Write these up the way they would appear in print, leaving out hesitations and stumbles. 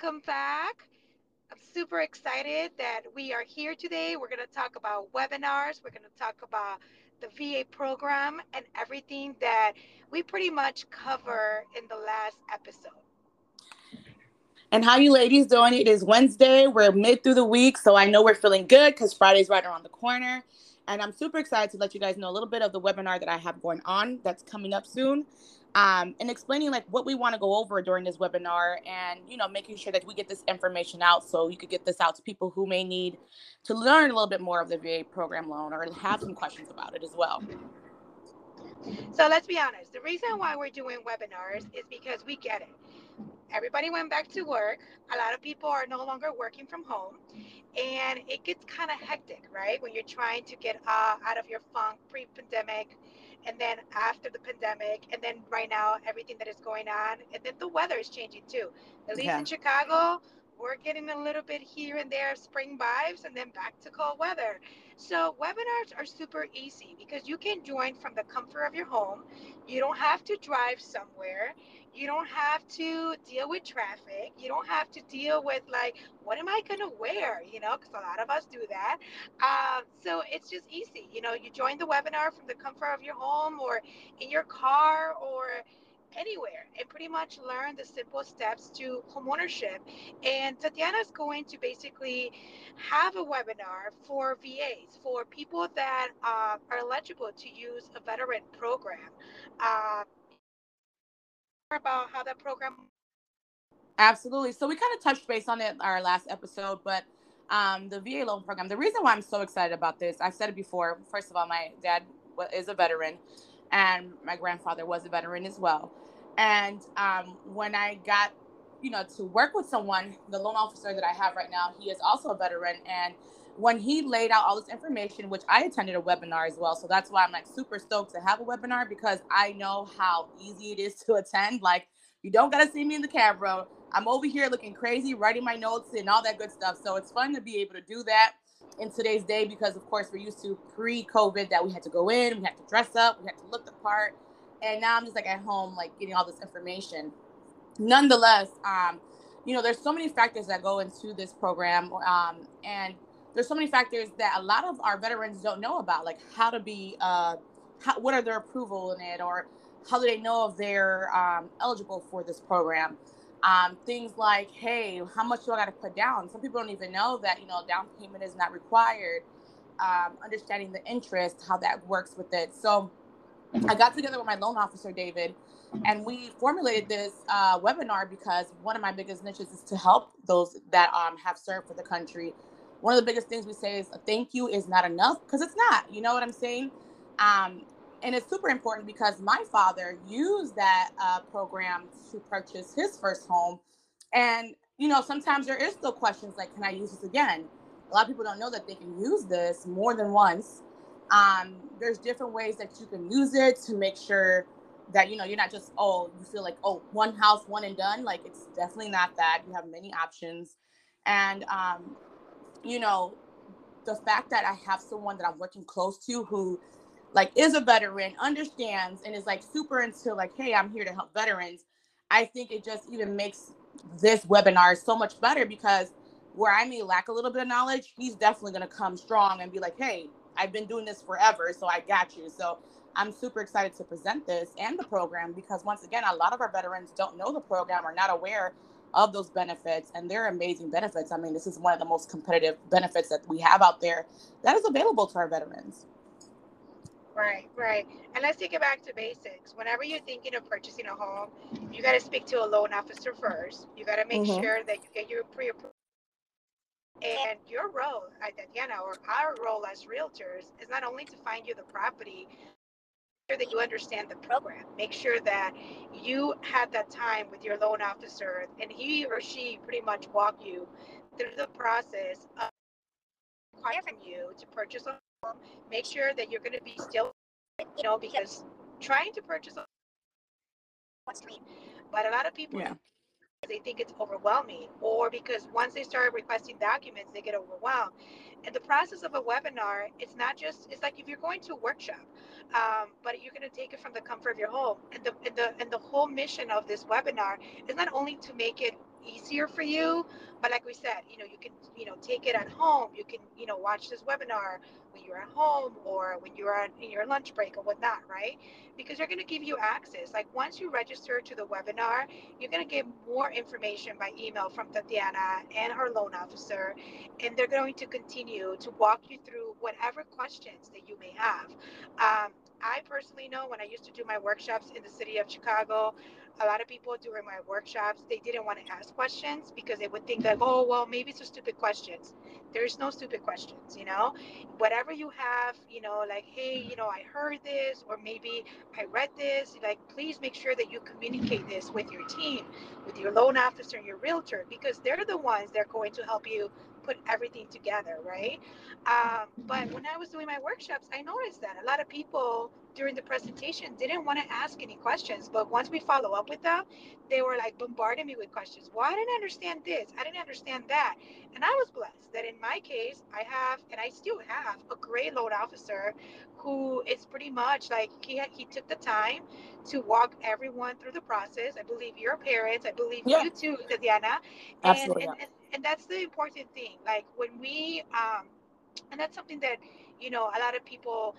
Welcome back. I'm super excited that we are here today. We're going to talk about webinars. We're going to talk about the VA program and everything that we pretty much cover in the last episode. And how you ladies doing? It is Wednesday. We're mid through the week, so I know we're feeling good because Friday's right around the corner. And I'm super excited to let you guys know a little bit of the webinar that I have going on that's coming up soon. And explaining like what we want to go over during this webinar and, you know, making sure that we get this information out so you could get this out to people who may need to learn a little bit more of the VA program loan or have some questions about it as well. So let's be honest. The reason why we're doing webinars is because we get it. Everybody went back to work. A lot of people are no longer working from home, and it gets kind of hectic, right? When you're trying to get out of your funk pre-pandemic, and then after the pandemic, and then right now, everything that is going on, and then the weather is changing too. At least in Chicago, we're getting a little bit here and there of spring vibes, and then back to cold weather. So webinars are super easy because you can join from the comfort of your home. You don't have to drive somewhere. You don't have to deal with traffic. You don't have to deal with like, what am I going to wear? You know, because a lot of us do that. So it's just easy. You know, you join the webinar from the comfort of your home or in your car or anywhere, and pretty much learn the simple steps to homeownership. And Tatiana is going to basically have a webinar for VAs, for people that are eligible to use a veteran program. About how that program. Absolutely. So we kind of touched base on it in our last episode, but the VA loan program, the reason why I'm so excited about this, I've said it before. First of all, my dad is a veteran, and my grandfather was a veteran as well. And when I got, you know, to work with someone, the loan officer that I have right now, he is also a veteran. And when he laid out all this information, which I attended a webinar as well. So that's why I'm like super stoked to have a webinar, because I know how easy it is to attend. Like, you don't got to see me in the camera. I'm over here looking crazy, writing my notes and all that good stuff. So it's fun to be able to do that in today's day, because of course we're used to pre-COVID that we had to go in, we had to dress up, we had to look the part. And now I'm just like at home, like getting all this information. Nonetheless, you know, there's so many factors that go into this program. And there's so many factors that a lot of our veterans don't know about, like how to be, what are their approval in it, or how do they know if they're eligible for this program? Things like, hey, how much do I got to put down? Some people don't even know that, you know, down payment is not required. Understanding the interest, how that works with it. So I got together with my loan officer, David, and we formulated this webinar because one of my biggest niches is to help those that have served for the country. One of the biggest things we say is a thank you is not enough, because it's not, you know what I'm saying? And it's super important because my father used that program to purchase his first home. And, you know, sometimes there is still questions like, can I use this again? A lot of people don't know that they can use this more than once. There's different ways that you can use it to make sure that, you know, you're not just, oh, you feel like, oh, one house, one and done. Like, it's definitely not that. You have many options. And, you know, the fact that I have someone that I'm working close to who like is a veteran, understands, and is like super into like, hey, I'm here to help veterans. I think it just even makes this webinar so much better, because where I may lack a little bit of knowledge, he's definitely going to come strong and be like, hey, I've been doing this forever, so I got you. So I'm super excited to present this and the program, because once again, a lot of our veterans don't know the program or not aware of those benefits, and they're amazing benefits. I mean, this is one of the most competitive benefits that we have out there that is available to our veterans. Right, right. And let's take it back to basics. Whenever you're thinking of purchasing a home, you got to speak to a loan officer first. You got to make sure that you get your pre-approval. And your role, Tatiana, or our role as realtors is not only to find you the property, make sure that you understand the program. Make sure that you had that time with your loan officer, and he or she pretty much walk you through the process of requiring you to purchase a home. Make sure that you're going to be still, you know, because trying to purchase a home, but a lot of people, they think it's overwhelming, or because once they start requesting documents, they get overwhelmed. And the process of a webinar, it's not just, it's like if you're going to a workshop, but you're going to take it from the comfort of your home. And the whole mission of this webinar is not only to make it easier for you. But like we said, you can, take it at home. You can, watch this webinar when you're at home or when you're on your lunch break or whatnot, right? Because they're going to give you access. Like once you register to the webinar, you're going to get more information by email from Tatiana and her loan officer, and they're going to continue to walk you through whatever questions that you may have. I personally know when I used to do my workshops in the city of Chicago, a lot of people during my workshops, they didn't want to ask questions because they would think that, oh, well, maybe it's a stupid questions. There's no stupid questions, Whatever you have, like, hey, I heard this, or maybe I read this, like, please make sure that you communicate this with your team, with your loan officer and your realtor, because they're the ones that are going to help you put everything together, right? But when I was doing my workshops, I noticed that a lot of people during the presentation didn't want to ask any questions, but once we follow up with them, they were like bombarding me with questions. Well, I didn't understand this, I didn't understand that. And I was blessed that in my case, I have, and I still have, a great loan officer who is pretty much like, he took the time to walk everyone through the process. I believe your parents, I believe you too, Tatiana. Absolutely. And that's the important thing. Like when we, and that's something that, a lot of people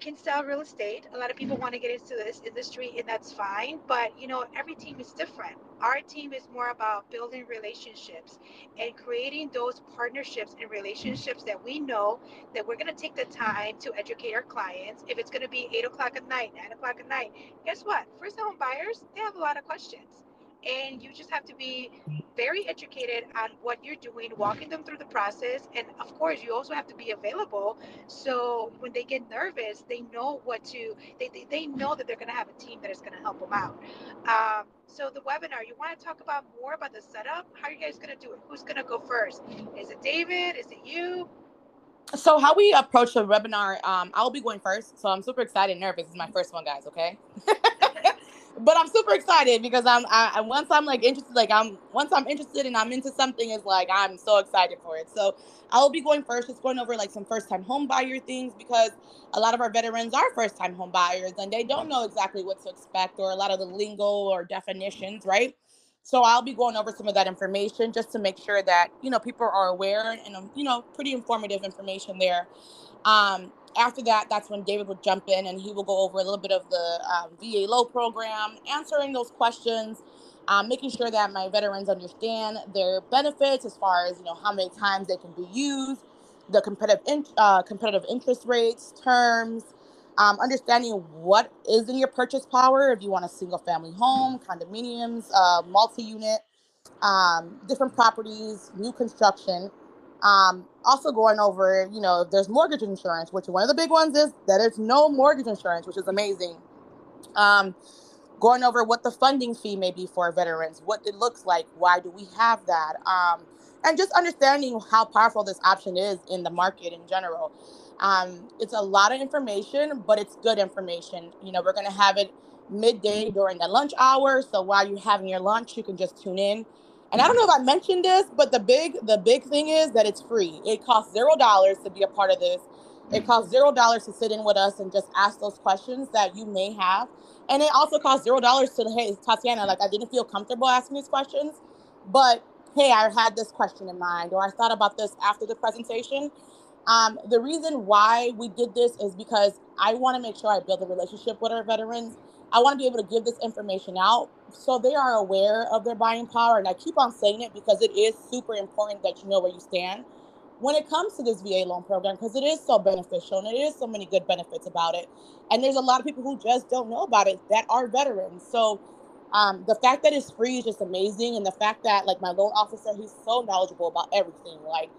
can sell real estate. A lot of people want to get into this industry, and that's fine. But, every team is different. Our team is more about building relationships and creating those partnerships and relationships that we know that we're going to take the time to educate our clients. If it's going to be 8 o'clock at night, 9 o'clock at night, guess what? First home buyers, they have a lot of questions. And you just have to be very educated on what you're doing, walking them through the process. And of course, you also have to be available. So when they get nervous, they know what to, they know that they're going to have a team that is going to help them out. So the webinar, you want to talk about more about the setup? How are you guys going to do it? Who's going to go first? Is it David? Is it you? So how we approach the webinar, I'll be going first. So I'm super excited and nervous. This is my first one, guys. Okay. But I'm super excited because once I'm interested and I'm into something, it's like I'm so excited for it. So I'll be going first, just going over like some first-time home buyer things, because a lot of our veterans are first-time home buyers and they don't know exactly what to expect, or a lot of the lingo or definitions, right? So I'll be going over some of that information just to make sure that, people are aware, and, pretty informative information there. After that, that's when David will jump in and he will go over a little bit of the VA loan program, answering those questions, making sure that my veterans understand their benefits as far as, how many times they can be used, the competitive interest rates, terms, understanding what is in your purchase power, if you want a single family home, condominiums, multi-unit, different properties, new construction. Also going over, if there's mortgage insurance, which one of the big ones is that there's no mortgage insurance, which is amazing. Going over what the funding fee may be for veterans, what it looks like, why do we have that? And just understanding how powerful this option is in the market in general. It's a lot of information, but it's good information. We're going to have it midday during the lunch hour. So while you're having your lunch, you can just tune in. And I don't know if I mentioned this, but the big thing is that it's free. It costs $0 to be a part of this. It costs $0 to sit in with us and just ask those questions that you may have. And it also costs $0 to, hey, Tatiana, like, I didn't feel comfortable asking these questions, but hey, I had this question in mind, or I thought about this after the presentation. The reason why we did this is because I want to make sure I build a relationship with our veterans. I want to be able to give this information out so they are aware of their buying power. And I keep on saying it because it is super important that you know where you stand when it comes to this VA loan program, because it is so beneficial and it is so many good benefits about it. And there's a lot of people who just don't know about it that are veterans. So the fact that it's free is just amazing. And the fact that, like, my loan officer, he's so knowledgeable about everything. Like,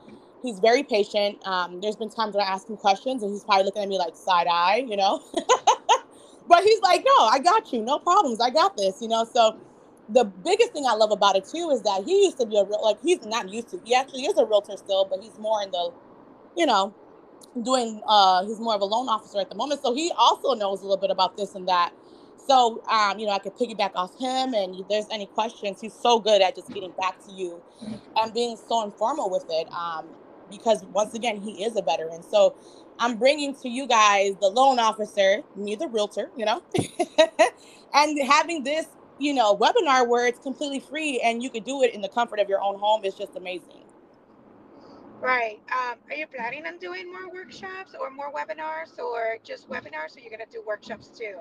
he's very patient. There's been times when I ask him questions and he's probably looking at me like side eye, But he's like, no, I got you. No problems. I got this, So the biggest thing I love about it, too, is that he used to be he's not used to. He actually is a realtor still, but he's more in the, he's more of a loan officer at the moment. So he also knows a little bit about this and that. So, I could piggyback off him. And if there's any questions, he's so good at just getting back to you and being so informal with it. Because once again, he is a veteran. So I'm bringing to you guys the loan officer, me the realtor, and having this you know, webinar where it's completely free and you could do it in the comfort of your own home is just amazing. Right. Are you planning on doing more workshops or more webinars, or just webinars, or you're going to do workshops too?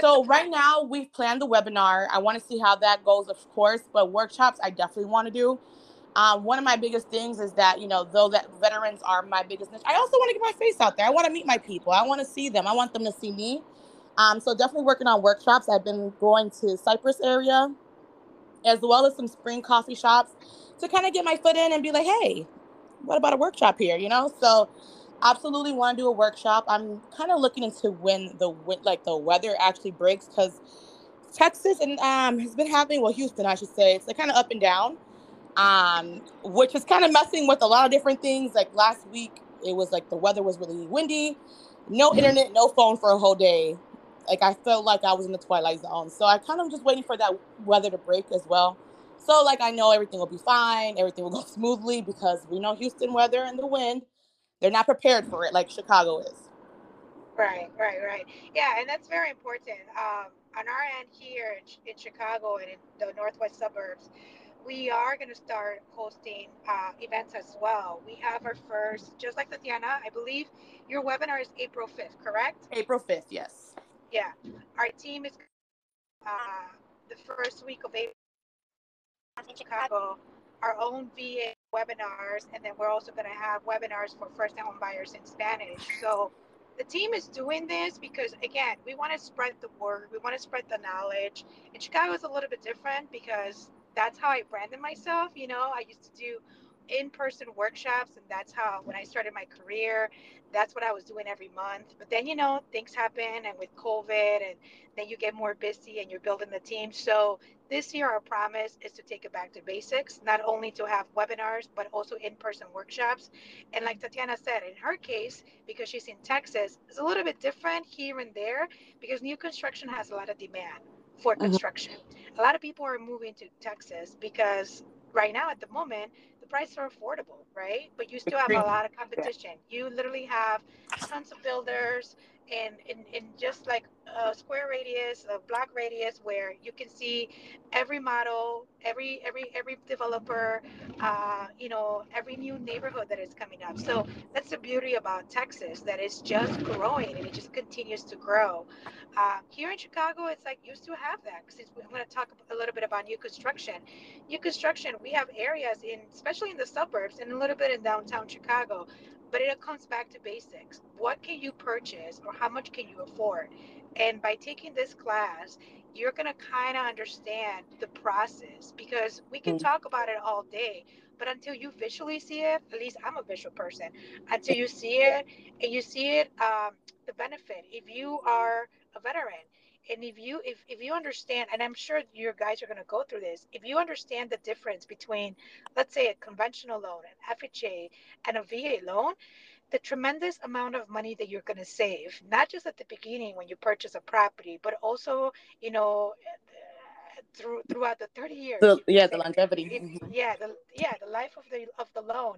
So right now we've planned the webinar. I want to see how that goes, of course, but workshops I definitely want to do. One of my biggest things is that, you know, though that veterans are my biggest niche, I also want to get my face out there. I want to meet my people. I want to see them. I want them to see me. So definitely working on workshops. I've been going to Cypress area as well as some spring coffee shops to kind of get my foot in and be like, hey, what about a workshop here? You know, so absolutely want to do a workshop. I'm kind of looking into when the weather actually breaks, because Texas and has been happening, well, Houston, I should say, it's like kind of up and down, which is kind of messing with a lot of different things. Like last week, it was like the weather was really windy, no internet, no phone for a whole day. Like I felt like I was in the twilight zone. So I kind of just waiting for that weather to break as well. So like I know everything will be fine. Everything will go smoothly, because we know Houston weather and the wind. They're not prepared for it like Chicago is. Right, right, right. Yeah, and that's very important. On our end here in Chicago and in the northwest suburbs, we are going to start hosting events as well. We have our first, just like Tatiana, I believe your webinar is April 5th, correct? April 5th, yes. Yeah. Our team is the first week of April in Chicago, our own VA webinars, and then we're also going to have webinars for first-time homebuyers in Spanish. So the team is doing this because, again, we want to spread the word. We want to spread the knowledge. And Chicago is a little bit different because that's how I branded myself. You know, I used to do in-person workshops, and that's how, when I started my career, that's what I was doing every month. But then, you know, things happen, and with COVID, and then you get more busy and you're building the team. So this year, our promise is to take it back to basics, not only to have webinars, but also in-person workshops. And like Tatiana said, in her case, because she's in Texas, it's a little bit different here and there, because new construction has a lot of demand for construction. A lot of people are moving to Texas because right now at the moment, the prices are affordable, right? But you still have a lot of competition. You literally have tons of builders in just like a square radius, a block radius, where you can see every model, every developer, you know, every new neighborhood that is coming up. So that's the beauty about Texas, that it's just growing and it just continues to grow. Here in Chicago, it's like used to have that, because I'm going to talk a little bit about new construction. New construction, we have areas in, especially in the suburbs and a little bit in downtown Chicago, but it comes back to basics. What can you purchase, or how much can you afford? And by taking this class, you're going to kind of understand the process, because we can talk about it all day, but until you visually see it, at least I'm a visual person, until you see it and you see it, the benefit, if you are a veteran, and if you understand, and I'm sure your guys are going to go through this, if you understand the difference between, let's say, a conventional loan, an FHA, and a VA loan, the tremendous amount of money that you're going to save, not just at the beginning when you purchase a property, but also, you know, throughout the 30 years. The longevity. The life of the loan.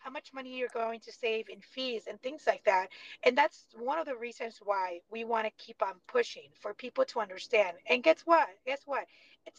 How much money you're going to save in fees and things like that. And that's one of the reasons why we want to keep on pushing for people to understand. And guess what? It's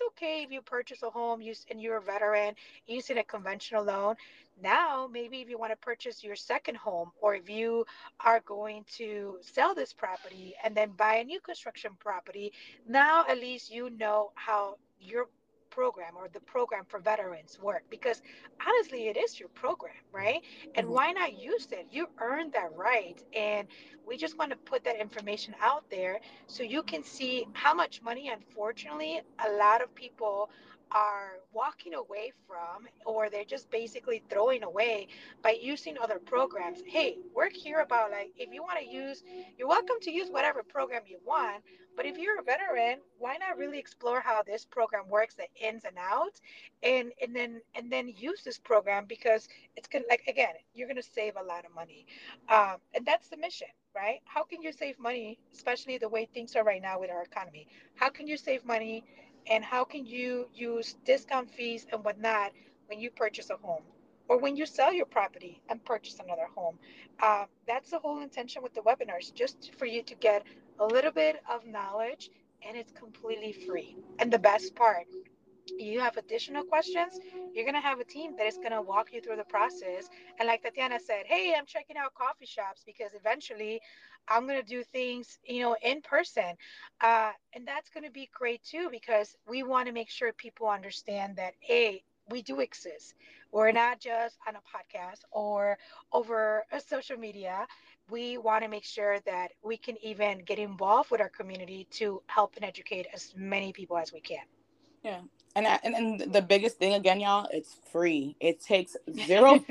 okay if you purchase a home and you're a veteran using a conventional loan. Now, maybe if you want to purchase your second home, or if you are going to sell this property and then buy a new construction property, now at least you know how your program or the program for veterans work, because honestly, it is your program, right? And why not use it? You earned that right. And we just want to put that information out there so you can see how much money, unfortunately, a lot of people are walking away from, or they're just basically throwing away by using other programs. Hey, we're here about, like, if you want to use, you're welcome to use whatever program you want, but if you're a veteran, why not really explore how this program works, the ins and outs, and then use this program, because it's gonna, like, again, you're gonna save a lot of money, and that's the mission, right? How can you save money, especially the way things are right now with our economy? How can you save money? And how can you use discount fees and whatnot when you purchase a home, or when you sell your property and purchase another home? That's the whole intention with the webinars, just for you to get a little bit of knowledge and it's completely free. And the best part, you have additional questions, you're going to have a team that is going to walk you through the process. And like Tatiana said, hey, I'm checking out coffee shops because eventually I'm going to do things, in person. And that's going to be great too, because we want to make sure people understand that, hey, we do exist. We're not just on a podcast or over social media. We want to make sure that we can even get involved with our community to help and educate as many people as we can. Yeah. And the biggest thing, again, y'all, it's free. It takes $0.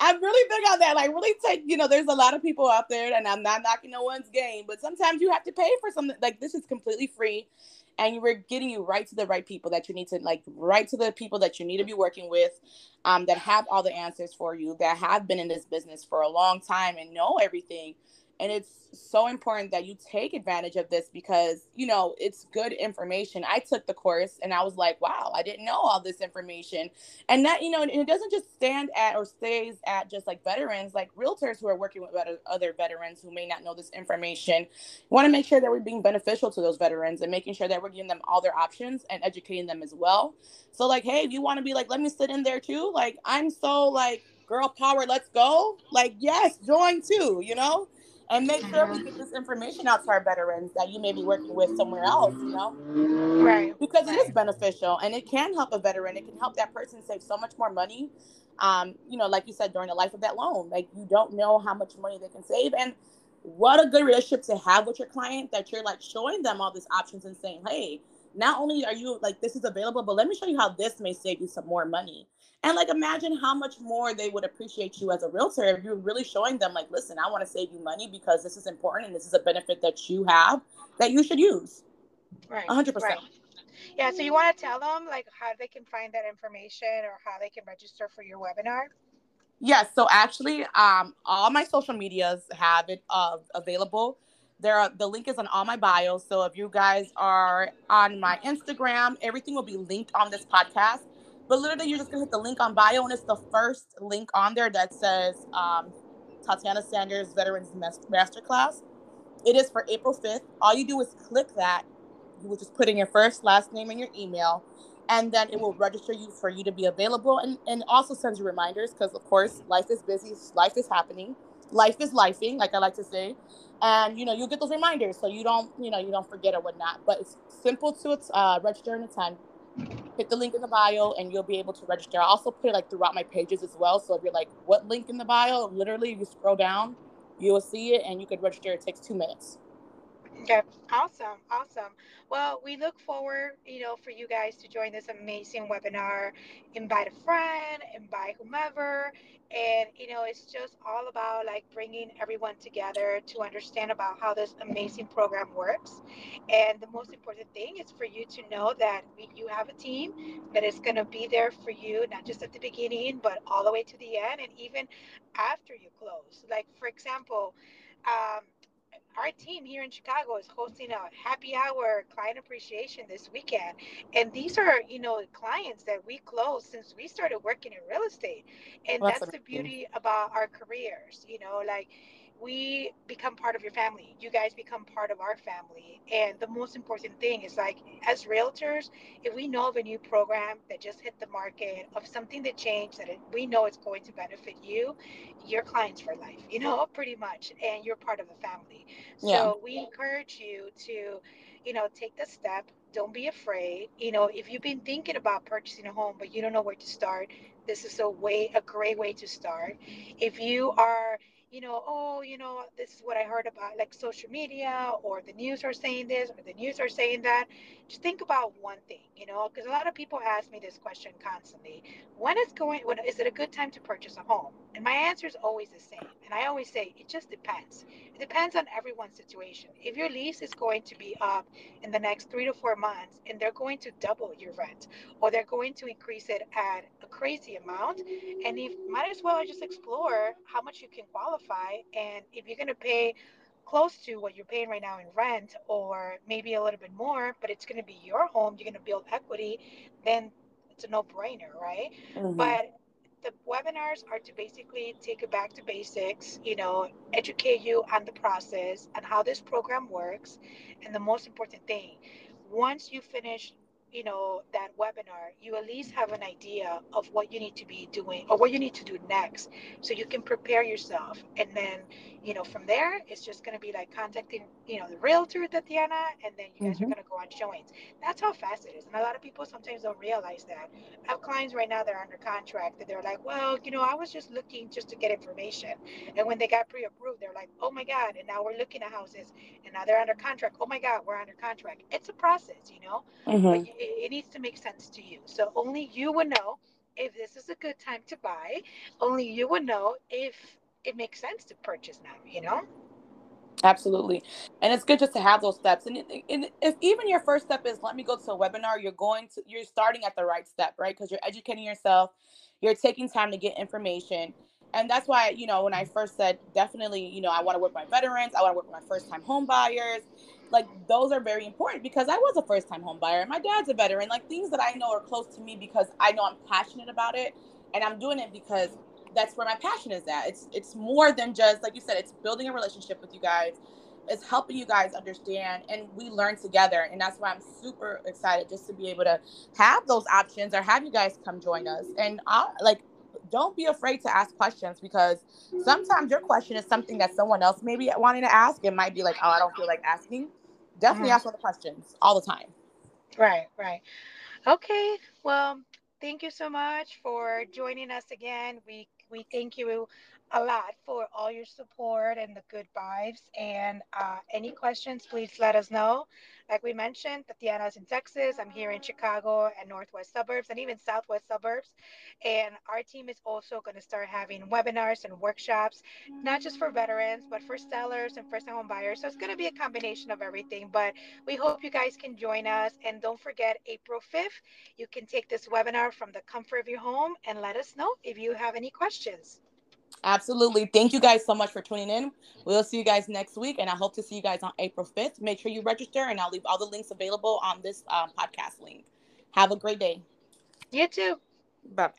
I'm really big on that. Like, really take, there's a lot of people out there, and I'm not knocking no one's game, but sometimes you have to pay for something. Like, this is completely free, and we're getting you right to the right people that you need to, right to the people that you need to be working with, that have all the answers for you, that have been in this business for a long time and know everything. And it's so important that you take advantage of this because, it's good information. I took the course and I was like, wow, I didn't know all this information. And that, and it doesn't just stays at just like veterans, like realtors who are working with other veterans who may not know this information. We want to make sure that we're being beneficial to those veterans and making sure that we're giving them all their options and educating them as well. So like, hey, if you want to be like, let me sit in there too. Like, I'm so like, girl power, let's go. Like, yes, join too, And make sure we get this information out to our veterans that you may be working with somewhere else, Right. Because it is beneficial and it can help a veteran. It can help that person save so much more money. Like you said, during the life of that loan, like you don't know how much money they can save. And what a good relationship to have with your client that you're like showing them all these options and saying, hey, not only are you like, this is available, but let me show you how this may save you some more money. And like, imagine how much more they would appreciate you as a realtor if you're really showing them like, listen, I want to save you money because this is important and this is a benefit that you have that you should use. Right. 100%. Yeah. So you want to tell them like how they can find that information or how they can register for your webinar? Yes. So actually, all my social medias have it available. The link is on all my bios. So if you guys are on my Instagram, everything will be linked on this podcast. But literally, you're just going to hit the link on bio, and it's the first link on there that says Tatiana Sanders Veterans Masterclass. It is for April 5th. All you do is click that. You will just put in your first, last name, and your email, and then it will register you for you to be available and also sends you reminders because, of course, life is busy. Life is happening. Life is lifing, like I like to say. And, you'll get those reminders so you don't forget or whatnot. But it's simple to register in a time. Hit the link in the bio and you'll be able to register. I also put it throughout my pages as well. So if you're like, what link in the bio? Literally, you scroll down, you will see it and you can register. It takes 2 minutes. Okay. Awesome. Awesome. Well, we look forward, for you guys to join this amazing webinar. Invite a friend, invite whomever. And, it's just all about bringing everyone together to understand about how this amazing program works. And the most important thing is for you to know that you have a team that is going to be there for you, not just at the beginning, but all the way to the end. And even after you close, for example, our team here in Chicago is hosting a happy hour client appreciation this weekend. And these are, clients that we closed since we started working in real estate. And that's the beauty about our careers. We become part of your family. You guys become part of our family. And the most important thing is as realtors, if we know of a new program that just hit the market, of something that changed that we know it's going to benefit you, your clients for life, pretty much. And you're part of the family. Yeah. So we encourage you to, take the step. Don't be afraid. If you've been thinking about purchasing a home, but you don't know where to start, this is a great way to start. If you are, this is what I heard about, social media or the news are saying this or the news are saying that. Just think about one thing, because a lot of people ask me this question constantly. When is it a good time to purchase a home? And my answer is always the same. And I always say, it just depends. It depends on everyone's situation. If your lease is going to be up in the next 3 to 4 months and they're going to double your rent or they're going to increase it at a crazy amount, and you might as well just explore how much you can qualify. And if you're going to pay close to what you're paying right now in rent or maybe a little bit more, but it's going to be your home, you're going to build equity, then it's a no-brainer, right? Mm-hmm. But the webinars are to basically take it back to basics, you know, educate you on the process and how this program works. And the most important thing, once you finish, you know, that webinar, you at least have an idea of what you need to be doing or what you need to do next, so you can prepare yourself. And then, you know, from there, it's just going to be like contacting, you know, the realtor, Tatiana, and then you guys are going to go on showings. That's how fast it is. And a lot of people sometimes don't realize that. I have clients right now that are under contract that they're like, well, you know, I was just looking just to get information. And when they got pre-approved, they're like, oh my God. And now we're looking at houses, and now they're under contract. Oh my God, we're under contract. It's a process, you know, but it needs to make sense to you. So only you would know if this is a good time to buy. Only you would know if it makes sense to purchase now, you know? Absolutely. And it's good just to have those steps. And if even your first step is, let me go to a webinar, you're starting at the right step, right? Because you're educating yourself. You're taking time to get information. And that's why, you know, when I first said, definitely, you know, I want to work with my veterans. I want to work with my first time home buyers. Like, those are very important, because I was a first time home buyer and my dad's a veteran. Like, things that I know are close to me because I know I'm passionate about it, and I'm doing it because that's where my passion is at. It's more than just, like you said, it's building a relationship with you guys. It's helping you guys understand, and we learn together. And that's why I'm super excited just to be able to have those options, or have you guys come join us. And don't be afraid to ask questions, because sometimes your question is something that someone else maybe wanting to ask. It might be like, oh, I don't feel like asking. Definitely ask all the questions all the time. Right, right. Okay. Well, thank you so much for joining us again. We thank you a lot for all your support and the good vibes. And any questions, please let us know. Like we mentioned, Tatiana's in Texas. I'm here in Chicago and Northwest suburbs, and even Southwest suburbs. And our team is also going to start having webinars and workshops, not just for veterans, but for sellers and first-time home buyers. So it's going to be a combination of everything. But we hope you guys can join us. And don't forget, April 5th, you can take this webinar from the comfort of your home, and let us know if you have any questions. Absolutely. Thank you guys so much for tuning in. We'll see you guys next week, and I hope to see you guys on April 5th. Make sure you register, and I'll leave all the links available on this podcast link. Have a great day. You too. Bye.